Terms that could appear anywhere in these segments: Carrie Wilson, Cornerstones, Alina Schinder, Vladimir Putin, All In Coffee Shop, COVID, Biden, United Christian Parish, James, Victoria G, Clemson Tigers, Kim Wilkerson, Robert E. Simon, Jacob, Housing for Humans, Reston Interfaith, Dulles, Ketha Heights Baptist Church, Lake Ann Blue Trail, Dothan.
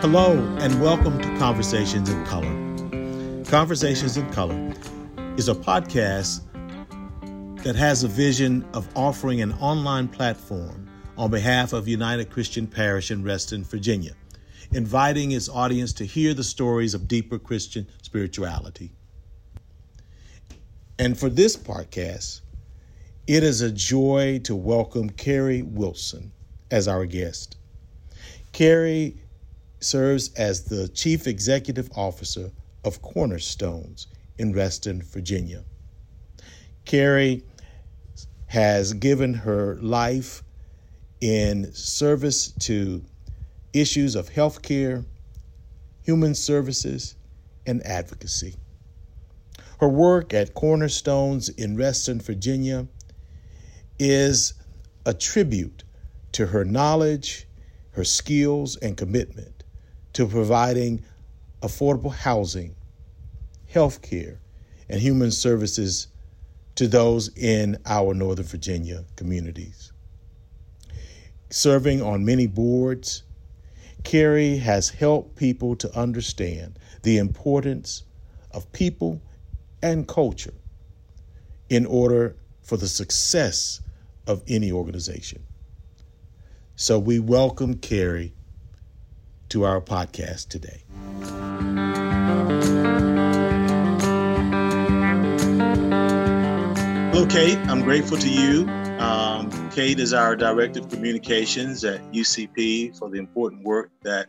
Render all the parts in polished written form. Hello and welcome to Conversations in Color. Conversations in Color is a podcast that has a vision of offering an online platform on behalf of United Christian Parish in Reston, Virginia, inviting its audience to hear the stories of deeper Christian spirituality. And for this podcast, it is a joy to welcome Carrie Wilson as our guest. Carrie serves as the Chief Executive Officer of Cornerstones in Reston, Virginia. Carrie has given her life in service to issues of healthcare, human services, and advocacy. Her work at Cornerstones in Reston, Virginia is a tribute to her knowledge, her skills, and commitment to providing affordable housing, healthcare, and human services to those in our Northern Virginia communities. Serving on many boards, Carrie has helped people to understand the importance of people and culture in order for the success of any organization. So we welcome Carrie to our podcast today. Hello, Kate. I'm grateful to you. Kate is our Director of Communications at UCP for the important work that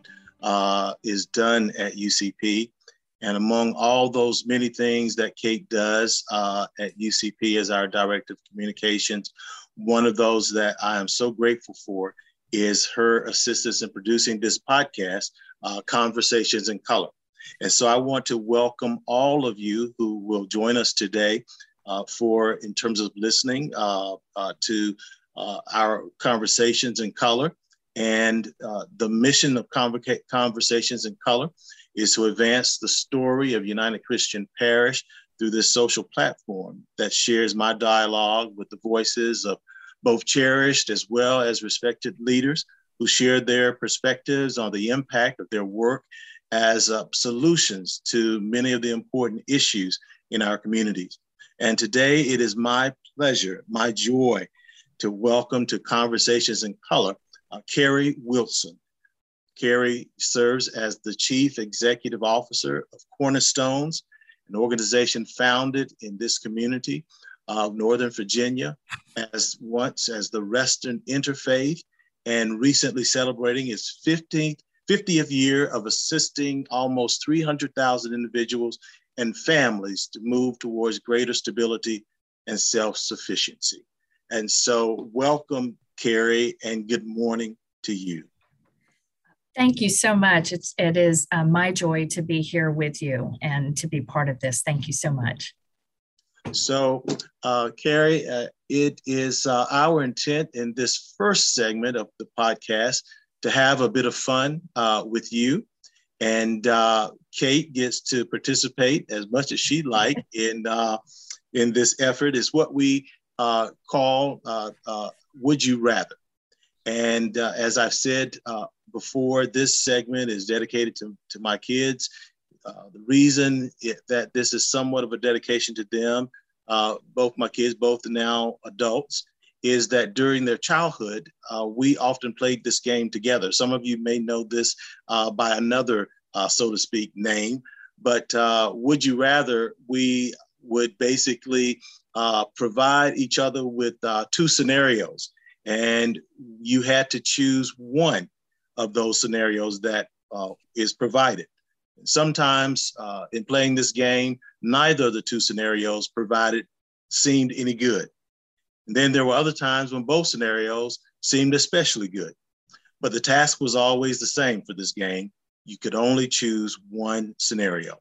is done at UCP. And among all those many things that Kate does at UCP as our Director of Communications, one of those that I am so grateful for is her assistance in producing this podcast, Conversations in Color. And so I want to welcome all of you who will join us today for in terms of listening to our Conversations in Color. And the mission of Conversations in Color is to advance the story of United Christian Parish through this social platform that shares my dialogue with the voices of both cherished as well as respected leaders who share their perspectives on the impact of their work as solutions to many of the important issues in our communities. And today it is my pleasure, my joy, to welcome to Conversations in Color, Carrie Wilson. Carrie serves as the Chief Executive Officer of Cornerstones, an organization founded in this community of Northern Virginia, as once as the Reston Interfaith, and recently celebrating its 50th year of assisting almost 300,000 individuals and families to move towards greater stability and self-sufficiency. And so welcome, Carrie, and good morning to you. Thank you so much. It is my joy to be here with you and to be part of this. Thank you so much. So, Carrie, it is our intent in this first segment of the podcast to have a bit of fun with you. And Kate gets to participate as much as she'd like in this effort. It's what we call Would You Rather? And as I've said before, this segment is dedicated to my kids. The reason that this is somewhat of a dedication to them, both my kids, both now adults, is that during their childhood, we often played this game together. Some of you may know this by another, so to speak, name, but would you rather, we would basically provide each other with two scenarios, and you had to choose one of those scenarios that is provided. Sometimes in playing this game, neither of the two scenarios provided seemed any good. And then there were other times when both scenarios seemed especially good. But the task was always the same for this game. You could only choose one scenario.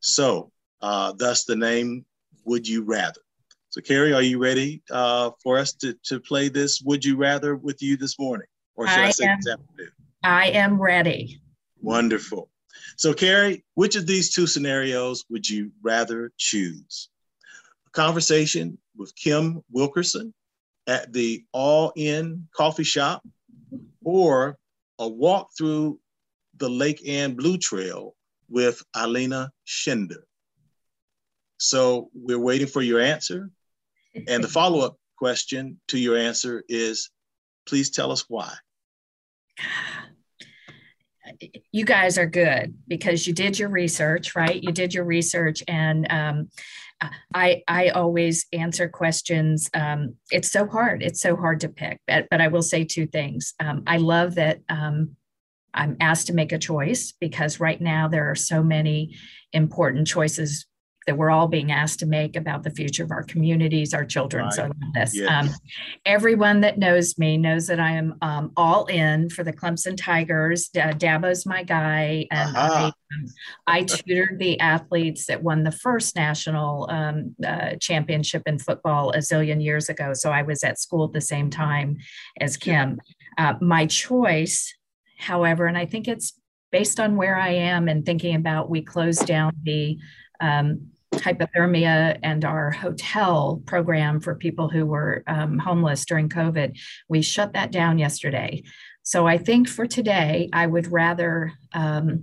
So thus the name, Would You Rather? So Carrie, are you ready for us to play this Would You Rather with you this morning? Or should I say this afternoon? I am ready. Wonderful. So Carrie, which of these two scenarios would you rather choose? A conversation with Kim Wilkerson at the All In Coffee Shop, or a walk through the Lake Ann Blue Trail with Alina Schinder? So we're waiting for your answer. And the follow-up question to your answer is, please tell us why. You guys are good because you did your research, right? You did your research, and I always answer questions. It's so hard. It's so hard to pick, but I will say two things. I love that I'm asked to make a choice, because right now there are so many important choices that we're all being asked to make about the future of our communities, our children. Right. So this, yes. Everyone that knows me knows that I am all in for the Clemson Tigers. Dabo's my guy. And I tutored the athletes that won the first national championship in football a zillion years ago. So I was at school at the same time as Kim. Yeah. My choice, however, and I think it's based on where I am and thinking about, we closed down the hypothermia and our hotel program for people who were homeless during COVID. We shut that down yesterday. So I think for today, I would rather have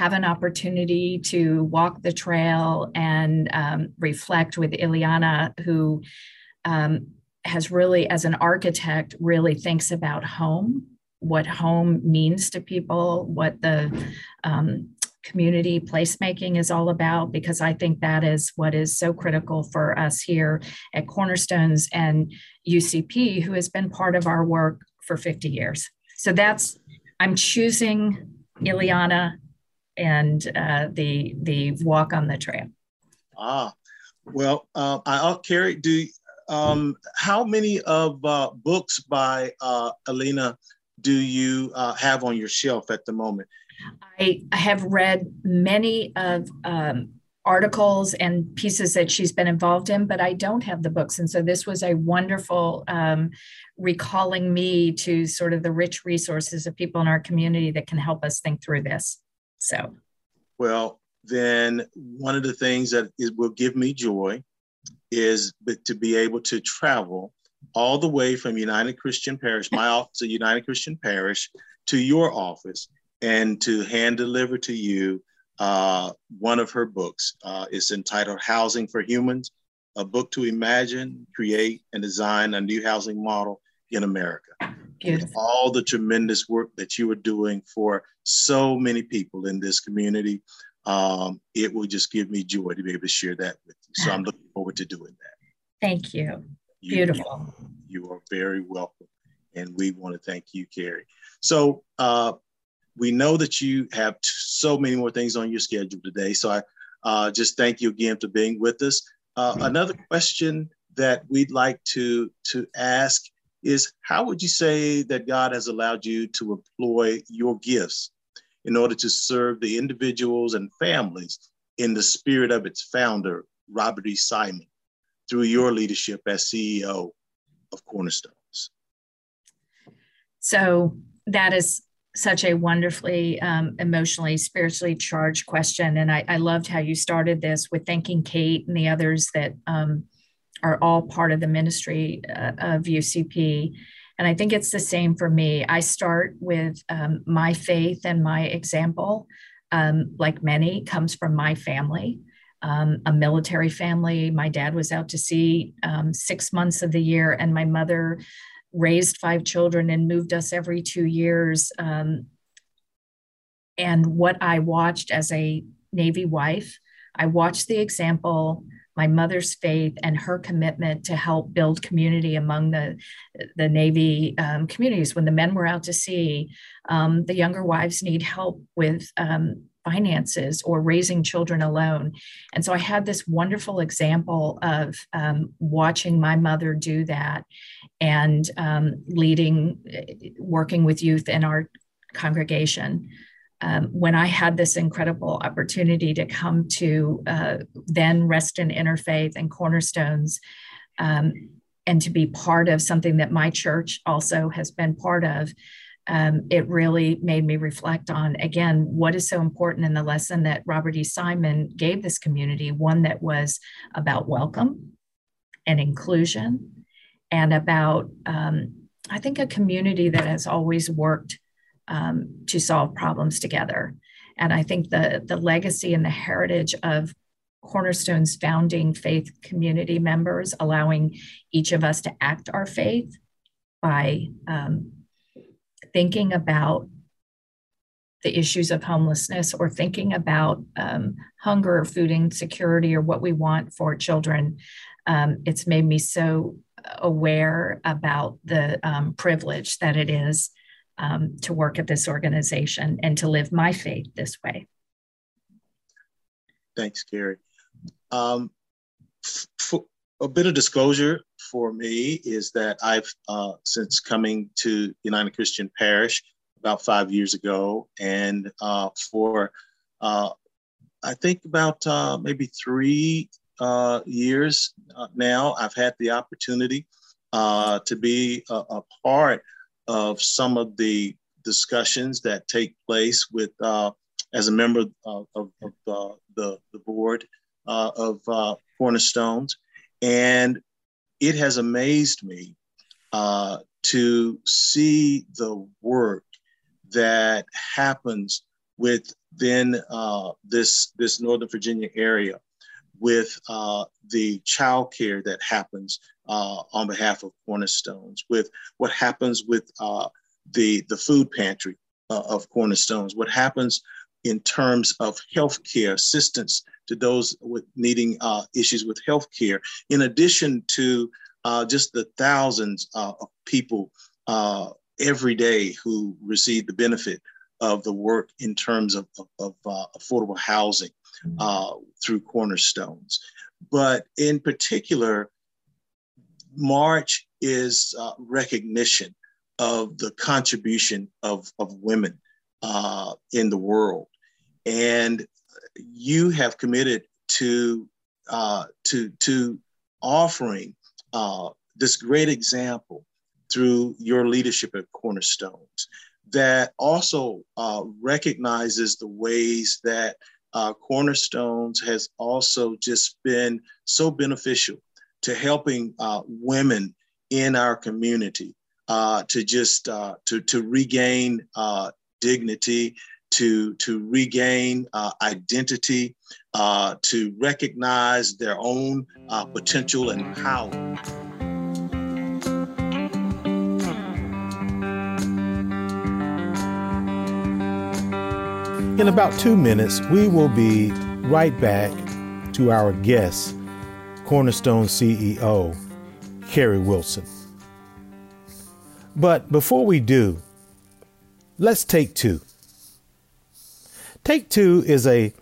an opportunity to walk the trail and reflect with Ileana, who has really, as an architect, really thinks about home, what home means to people, what the community placemaking is all about, because I think that is what is so critical for us here at Cornerstones and UCP, who has been part of our work for 50 years. So that's, I'm choosing Ileana and the walk on the trail. Well, Carrie, how many of books by Alina do you have on your shelf at the moment? I have read many of articles and pieces that she's been involved in, but I don't have the books. And so this was a wonderful recalling me to sort of the rich resources of people in our community that can help us think through this. So, well, then one of the things that will give me joy is to be able to travel all the way from United Christian Parish, my office at United Christian Parish, to your office, and to hand deliver to you one of her books. It's entitled Housing for Humans, a book to imagine, create, and design a new housing model in America. Beautiful. With all the tremendous work that you are doing for so many people in this community, it will just give me joy to be able to share that with you. So I'm looking forward to doing that. Thank you. Beautiful. You are very welcome. And we want to thank you, Carrie. So, we know that you have so many more things on your schedule today. So I just thank you again for being with us. Another question that we'd like to ask is, how would you say that God has allowed you to employ your gifts in order to serve the individuals and families in the spirit of its founder, Robert E. Simon, through your leadership as CEO of Cornerstones? So that is such a wonderfully emotionally, spiritually charged question. And I loved how you started this with thanking Kate and the others that are all part of the ministry of UCP. And I think it's the same for me. I start with my faith and my example, like many, comes from my family, a military family. My dad was out to sea 6 months of the year, and my mother raised 5 children and moved us every 2 years. And what I watched as a Navy wife, I watched the example, my mother's faith and her commitment to help build community among the Navy communities. When the men were out to sea, the younger wives need help with finances or raising children alone. And so I had this wonderful example of watching my mother do that, and working with youth in our congregation. When I had this incredible opportunity to come to then Reston Interfaith and Cornerstones, and to be part of something that my church also has been part of, it really made me reflect on, again, what is so important in the lesson that Robert E. Simon gave this community, one that was about welcome and inclusion and about, I think, a community that has always worked to solve problems together. And I think the legacy and the heritage of Cornerstone's founding faith community members, allowing each of us to act our faith by thinking about the issues of homelessness or thinking about hunger or food insecurity or what we want for children. It's made me so aware about the privilege that it is to work at this organization and to live my faith this way. Thanks, Carrie. For a bit of disclosure for me is that I've, since coming to United Christian Parish about 5 years ago, and I think about maybe 3 years now, I've had the opportunity to be a part of some of the discussions that take place with as a member of the board of Cornerstones. And it has amazed me to see the work that happens within this Northern Virginia area with the child care that happens on behalf of Cornerstones, with what happens with the food pantry of Cornerstones, what happens in terms of healthcare assistance to those with needing issues with healthcare, in addition to just the thousands of people every day who receive the benefit of the work in terms of affordable housing through Cornerstones. But in particular, March is recognition of the contribution of women in the world. And you have committed to offering this great example through your leadership at Cornerstones that also recognizes the ways that Cornerstones has also just been so beneficial to helping women in our community to just to regain dignity, to regain identity, to recognize their own potential and power. In about 2 minutes, we will be right back to our guest, Cornerstone CEO, Carrie Wilson. But before we do, let's take two. Take two is a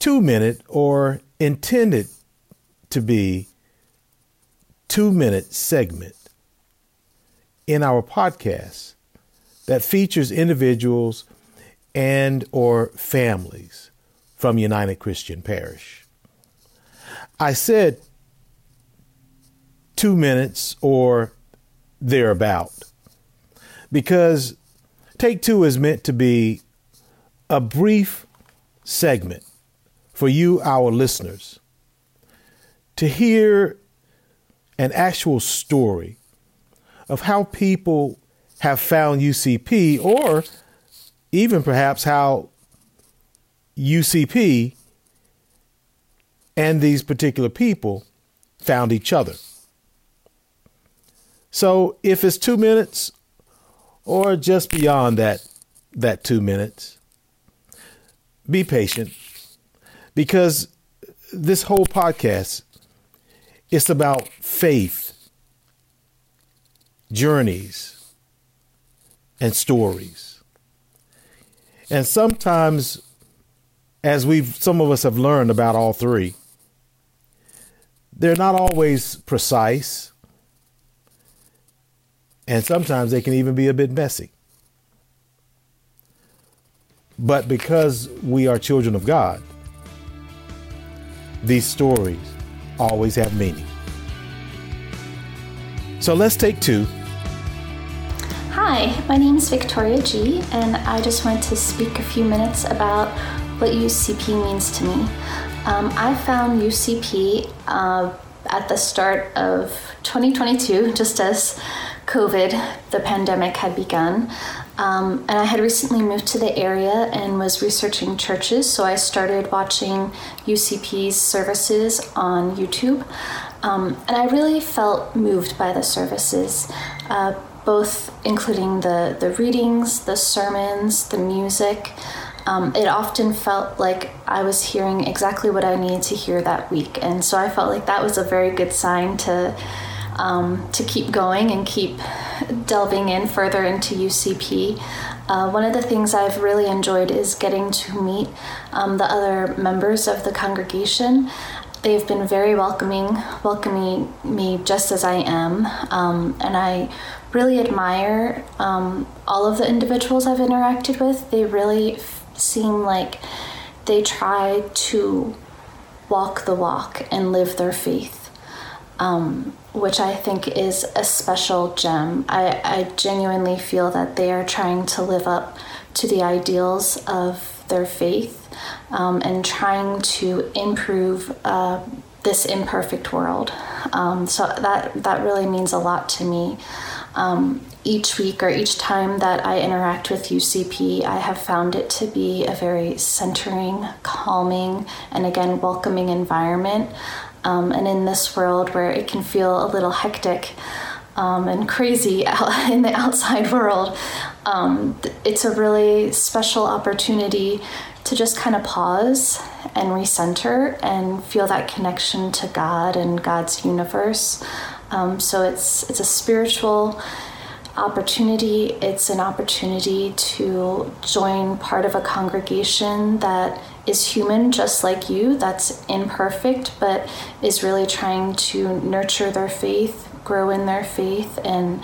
2 minute, or intended to be 2 minute, segment in our podcast that features individuals and or families from United Christian Parish. I said 2 minutes or thereabout because Take Two is meant to be a brief segment for you, our listeners, to hear an actual story of how people have found UCP, or even perhaps how UCP and these particular people found each other. So if it's 2 minutes or just beyond that 2 minutes, be patient, because this whole podcast is about faith, journeys, and stories. And sometimes, as some of us have learned about all three, they're not always precise, and sometimes they can even be a bit messy. But because we are children of God, these stories always have meaning. So let's take two. Hi, Hi, my name is Victoria G, and I just wanted to speak a few minutes about what UCP means to me. I found UCP at the start of 2022, just as COVID, the pandemic, had begun. And I had recently moved to the area and was researching churches, so I started watching UCP's services on YouTube. And I really felt moved by the services, both including the readings, the sermons, the music. It often felt like I was hearing exactly what I needed to hear that week. And so I felt like that was a very good sign to keep going and keep delving in further into UCP. One of the things I've really enjoyed is getting to meet the other members of the congregation. They've been very welcoming me just as I am, and I really admire all of the individuals I've interacted with. They really seem like they try to walk the walk and live their faith, which I think is a special gem. I genuinely feel that they are trying to live up to the ideals of their faith. And trying to improve this imperfect world. So that really means a lot to me. Each week or each time that I interact with UCP, I have found it to be a very centering, calming, and again, welcoming environment. And in this world where it can feel a little hectic and crazy out in the outside world, it's a really special opportunity to just kind of pause and recenter and feel that connection to God and God's universe. So it's a spiritual opportunity. It's an opportunity to join part of a congregation that is human just like you, that's imperfect, but is really trying to nurture their faith, grow in their faith, and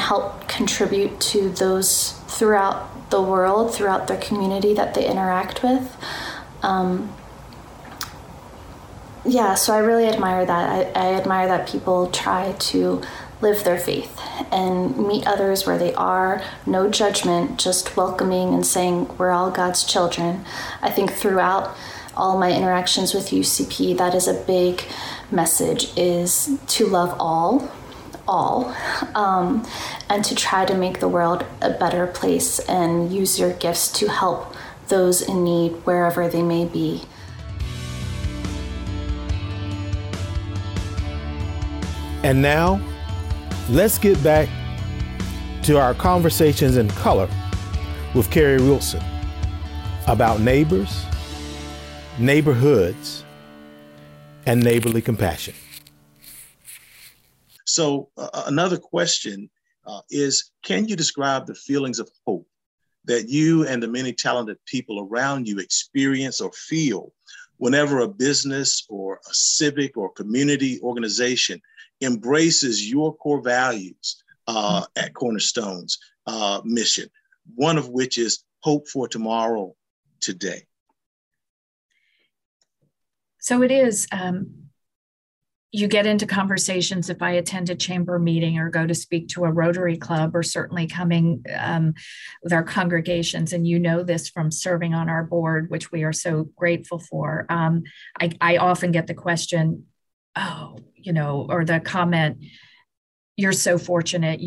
help contribute to those throughout the world, throughout their community that they interact with. So I really admire that. I admire that people try to live their faith and meet others where they are, no judgment, just welcoming and saying we're all God's children. I think throughout all my interactions with UCP, that is a big message, is to love all, and to try to make the world a better place and use your gifts to help those in need wherever they may be. And now, let's get back to our conversations in color with Carrie Wilson about neighbors, neighborhoods, and neighborly compassion. So another question is, can you describe the feelings of hope that you and the many talented people around you experience or feel whenever a business or a civic or community organization embraces your core values at Cornerstone's mission, one of which is hope for tomorrow today? So it is... you get into conversations. If I attend a chamber meeting or go to speak to a Rotary Club, or certainly coming with our congregations, and you know this from serving on our board, which we are so grateful for, I often get the question, or the comment, you're so fortunate,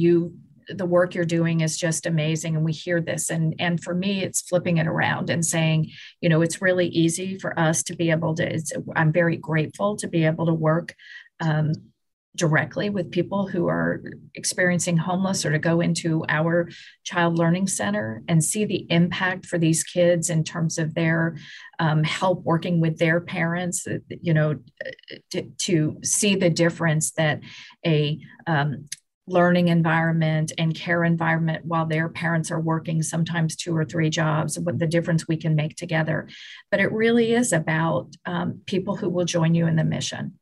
the work you're doing is just amazing. And we hear this. And for me, it's flipping it around and saying, it's really easy for us to be able to, I'm very grateful to be able to work directly with people who are experiencing homeless, or to go into our child learning center and see the impact for these kids in terms of their help working with their parents, to see the difference that a learning environment and care environment, while their parents are working sometimes 2 or 3 jobs, what the difference we can make together. But it really is about people who will join you in the mission,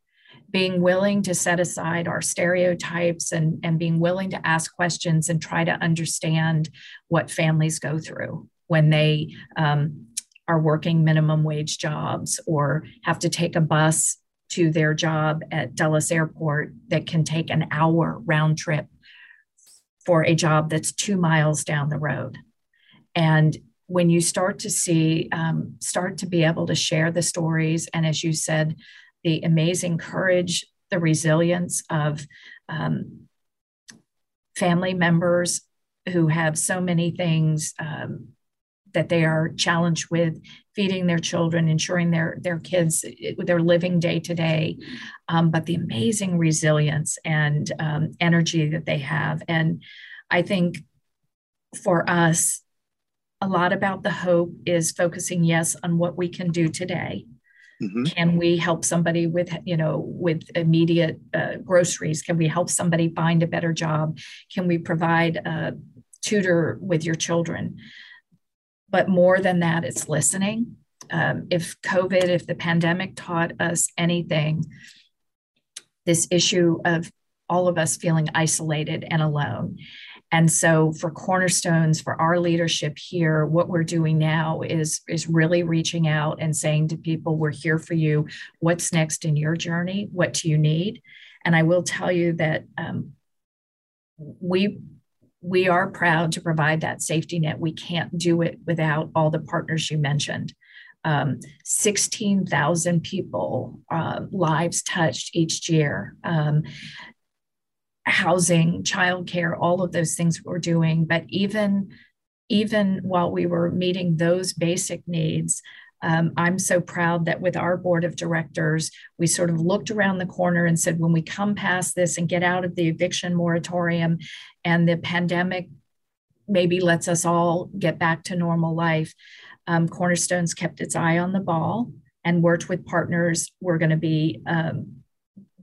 being willing to set aside our stereotypes and being willing to ask questions and try to understand what families go through when they are working minimum wage jobs or have to take a bus to their job at Dulles Airport that can take an hour round trip for a job that's 2 miles down the road. And when you start to see, start to be able to share the stories, and as you said, the amazing courage, the resilience of family members who have so many things that they are challenged with, feeding their children, ensuring their kids, they're living day to day, but the amazing resilience and energy that they have. And I think for us, a lot about the hope is focusing, yes, on what we can do today. Mm-hmm. Can we help somebody with, you know, with immediate groceries? Can we help somebody find a better job? Can we provide a tutor with your children? But more than that, it's listening. If the pandemic taught us anything, this issue of all of us feeling isolated and alone. And so for Cornerstones, for our leadership here, what we're doing now is really reaching out and saying to people, we're here for you. What's next in your journey? What do you need? And I will tell you that we are proud to provide that safety net. We can't do it without all the partners you mentioned. 16,000 people, lives touched each year. Housing, childcare, all of those things we're doing. But even while we were meeting those basic needs, I'm so proud that with our board of directors, we sort of looked around the corner and said, when we come past this and get out of the eviction moratorium and the pandemic maybe lets us all get back to normal life, Cornerstones kept its eye on the ball and worked with partners. We're going to be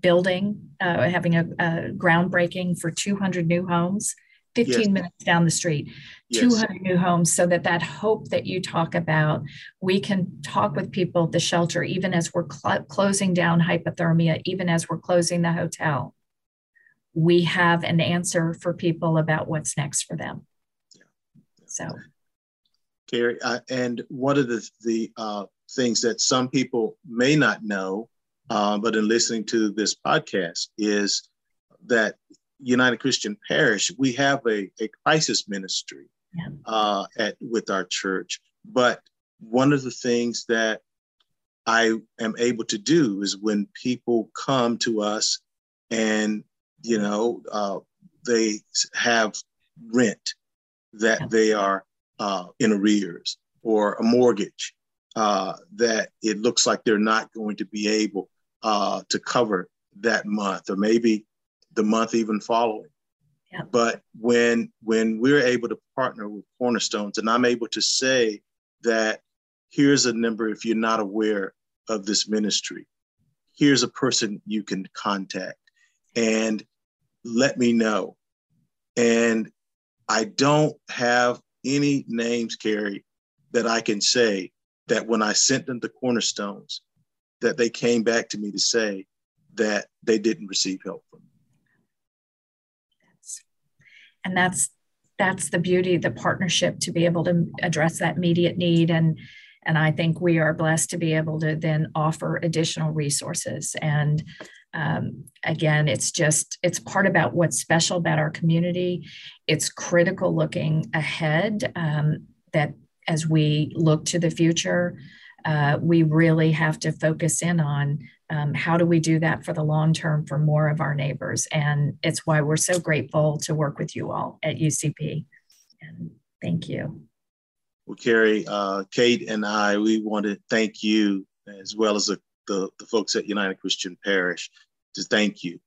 building, having a groundbreaking for 200 new homes, 15 minutes down the street, 200 new homes, so that hope that you talk about, we can talk with people at the shelter, even as we're closing down hypothermia, even as we're closing the hotel, we have an answer for people about what's next for them. So, Carrie, and one of the things that some people may not know, but in listening to this podcast, is that United Christian Parish, we have a crisis ministry with our church. But one of the things that I am able to do is when people come to us and, you know, they have rent that they are in arrears, or a mortgage that it looks like they're not going to be able to cover that month, or maybe the month even following. Yeah. But when we're able to partner with Cornerstones, and I'm able to say that here's a number, if you're not aware of this ministry, here's a person you can contact and let me know. And I don't have any names, Carrie, that I can say that when I sent them to Cornerstones, that they came back to me to say that they didn't receive help from me. And that's the beauty of the partnership, to be able to address that immediate need. And I think we are blessed to be able to then offer additional resources. And again, it's part about what's special about our community. It's critical looking ahead, that as we look to the future, we really have to focus in on how do we do that for the long term for more of our neighbors. And it's why we're so grateful to work with you all at UCP. And thank you. Well, Carrie, Kate and I, we want to thank you, as well as the folks at United Christian Parish, to thank you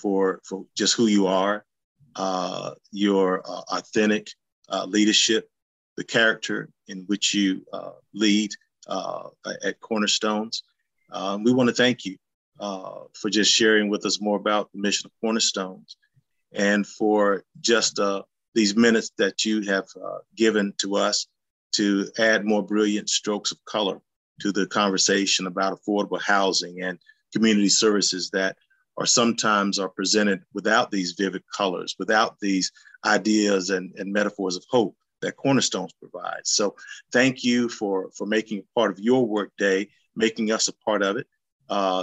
for just who you are, your authentic leadership, the character in which you lead at Cornerstones. We want to thank you for just sharing with us more about the mission of Cornerstones, and for just these minutes that you have given to us to add more brilliant strokes of color to the conversation about affordable housing and community services that are sometimes are presented without these vivid colors, without these ideas and metaphors of hope that Cornerstones provides. So thank you for making it part of your workday, making us a part of it,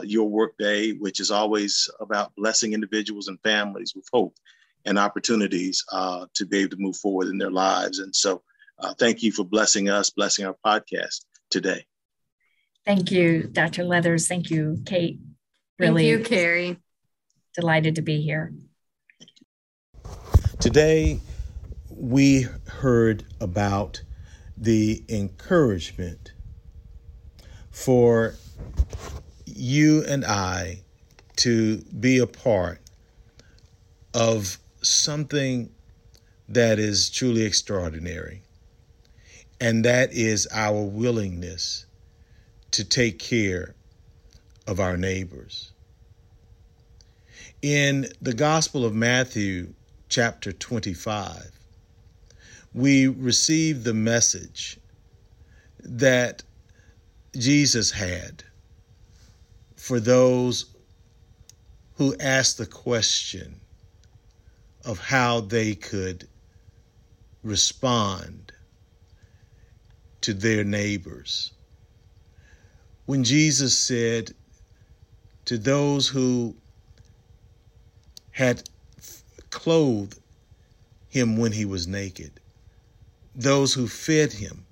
your workday, which is always about blessing individuals and families with hope and opportunities to be able to move forward in their lives. And so thank you for blessing us, blessing our podcast today. Thank you, Dr. Leathers. Thank you, Kate. Really, thank you, Carrie. Delighted to be here. Today, we heard about the encouragement for you and I to be a part of something that is truly extraordinary, and that is our willingness to take care of our neighbors. In the Gospel of Matthew, chapter 25, we receive the message that Jesus had for those who asked the question of how they could respond to their neighbors. When Jesus said to those who had clothed him when he was naked, those who fed him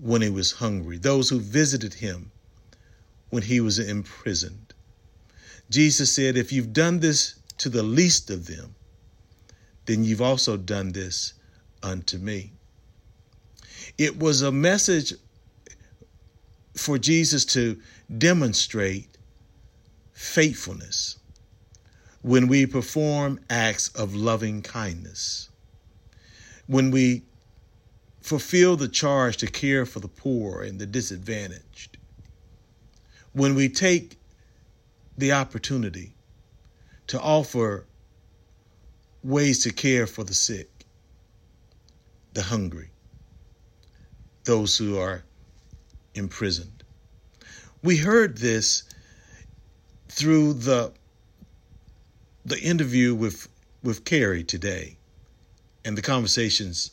when he was hungry, those who visited him when he was imprisoned, Jesus said, if you've done this to the least of them, then you've also done this unto me. It was a message for Jesus to demonstrate faithfulness when we perform acts of loving kindness, when we fulfill the charge to care for the poor and the disadvantaged, when we take the opportunity to offer ways to care for the sick, the hungry, those who are imprisoned. We heard this through the interview with Carrie today and the conversations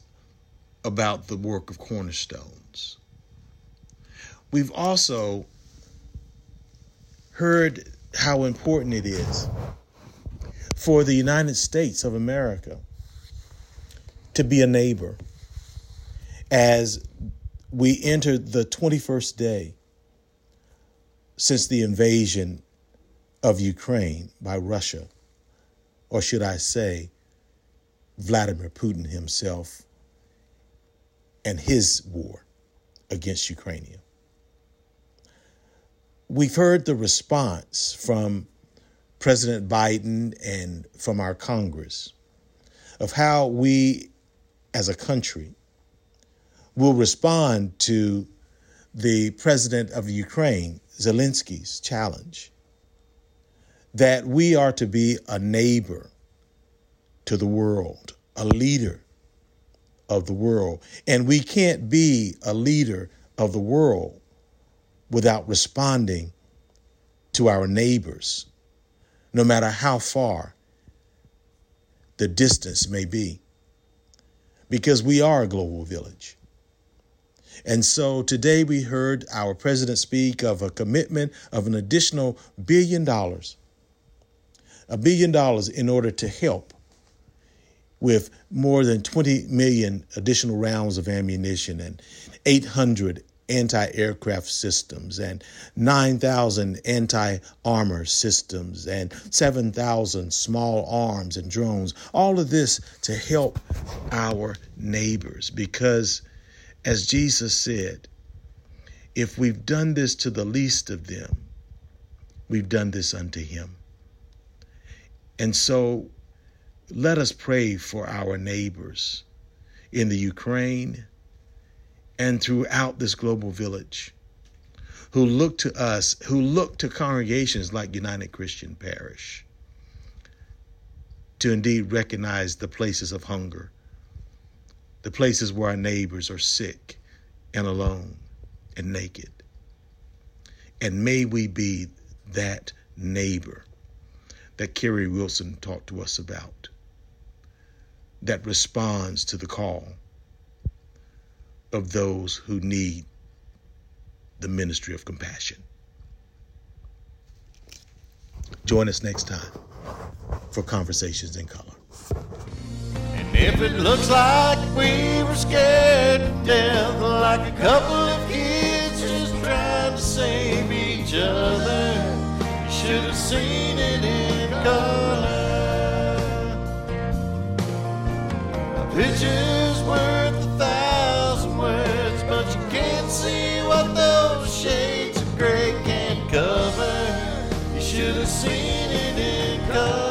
about the work of Cornerstones. We've also heard how important it is for the United States of America to be a neighbor as we enter the 21st day since the invasion of Ukraine by Russia, or should I say, Vladimir Putin himself and his war against Ukraine. We've heard the response from President Biden and from our Congress of how we as a country will respond to the president of Ukraine, Zelensky's challenge, that we are to be a neighbor to the world, a leader of the world. And we can't be a leader of the world without responding to our neighbors, no matter how far the distance may be, because we are a global village. And so today we heard our president speak of a commitment of an additional $1 billion, $1 billion in order to help with more than 20 million additional rounds of ammunition and 800 anti-aircraft systems and 9,000 anti-armor systems and 7,000 small arms and drones. All of this to help our neighbors, because as Jesus said, if we've done this to the least of them, we've done this unto him. And so let us pray for our neighbors in the Ukraine and throughout this global village who look to us, who look to congregations like United Christian Parish to indeed recognize the places of hunger, the places where our neighbors are sick and alone and naked. And may we be that neighbor that Carrie Wilson talked to us about, that responds to the call of those who need the ministry of compassion. Join us next time for Conversations in Color. If it looks like we were scared to death, like a couple of kids just trying to save each other, you should have seen it in color. A picture's worth a thousand words, but you can't see what those shades of gray can't cover. You should have seen it in color.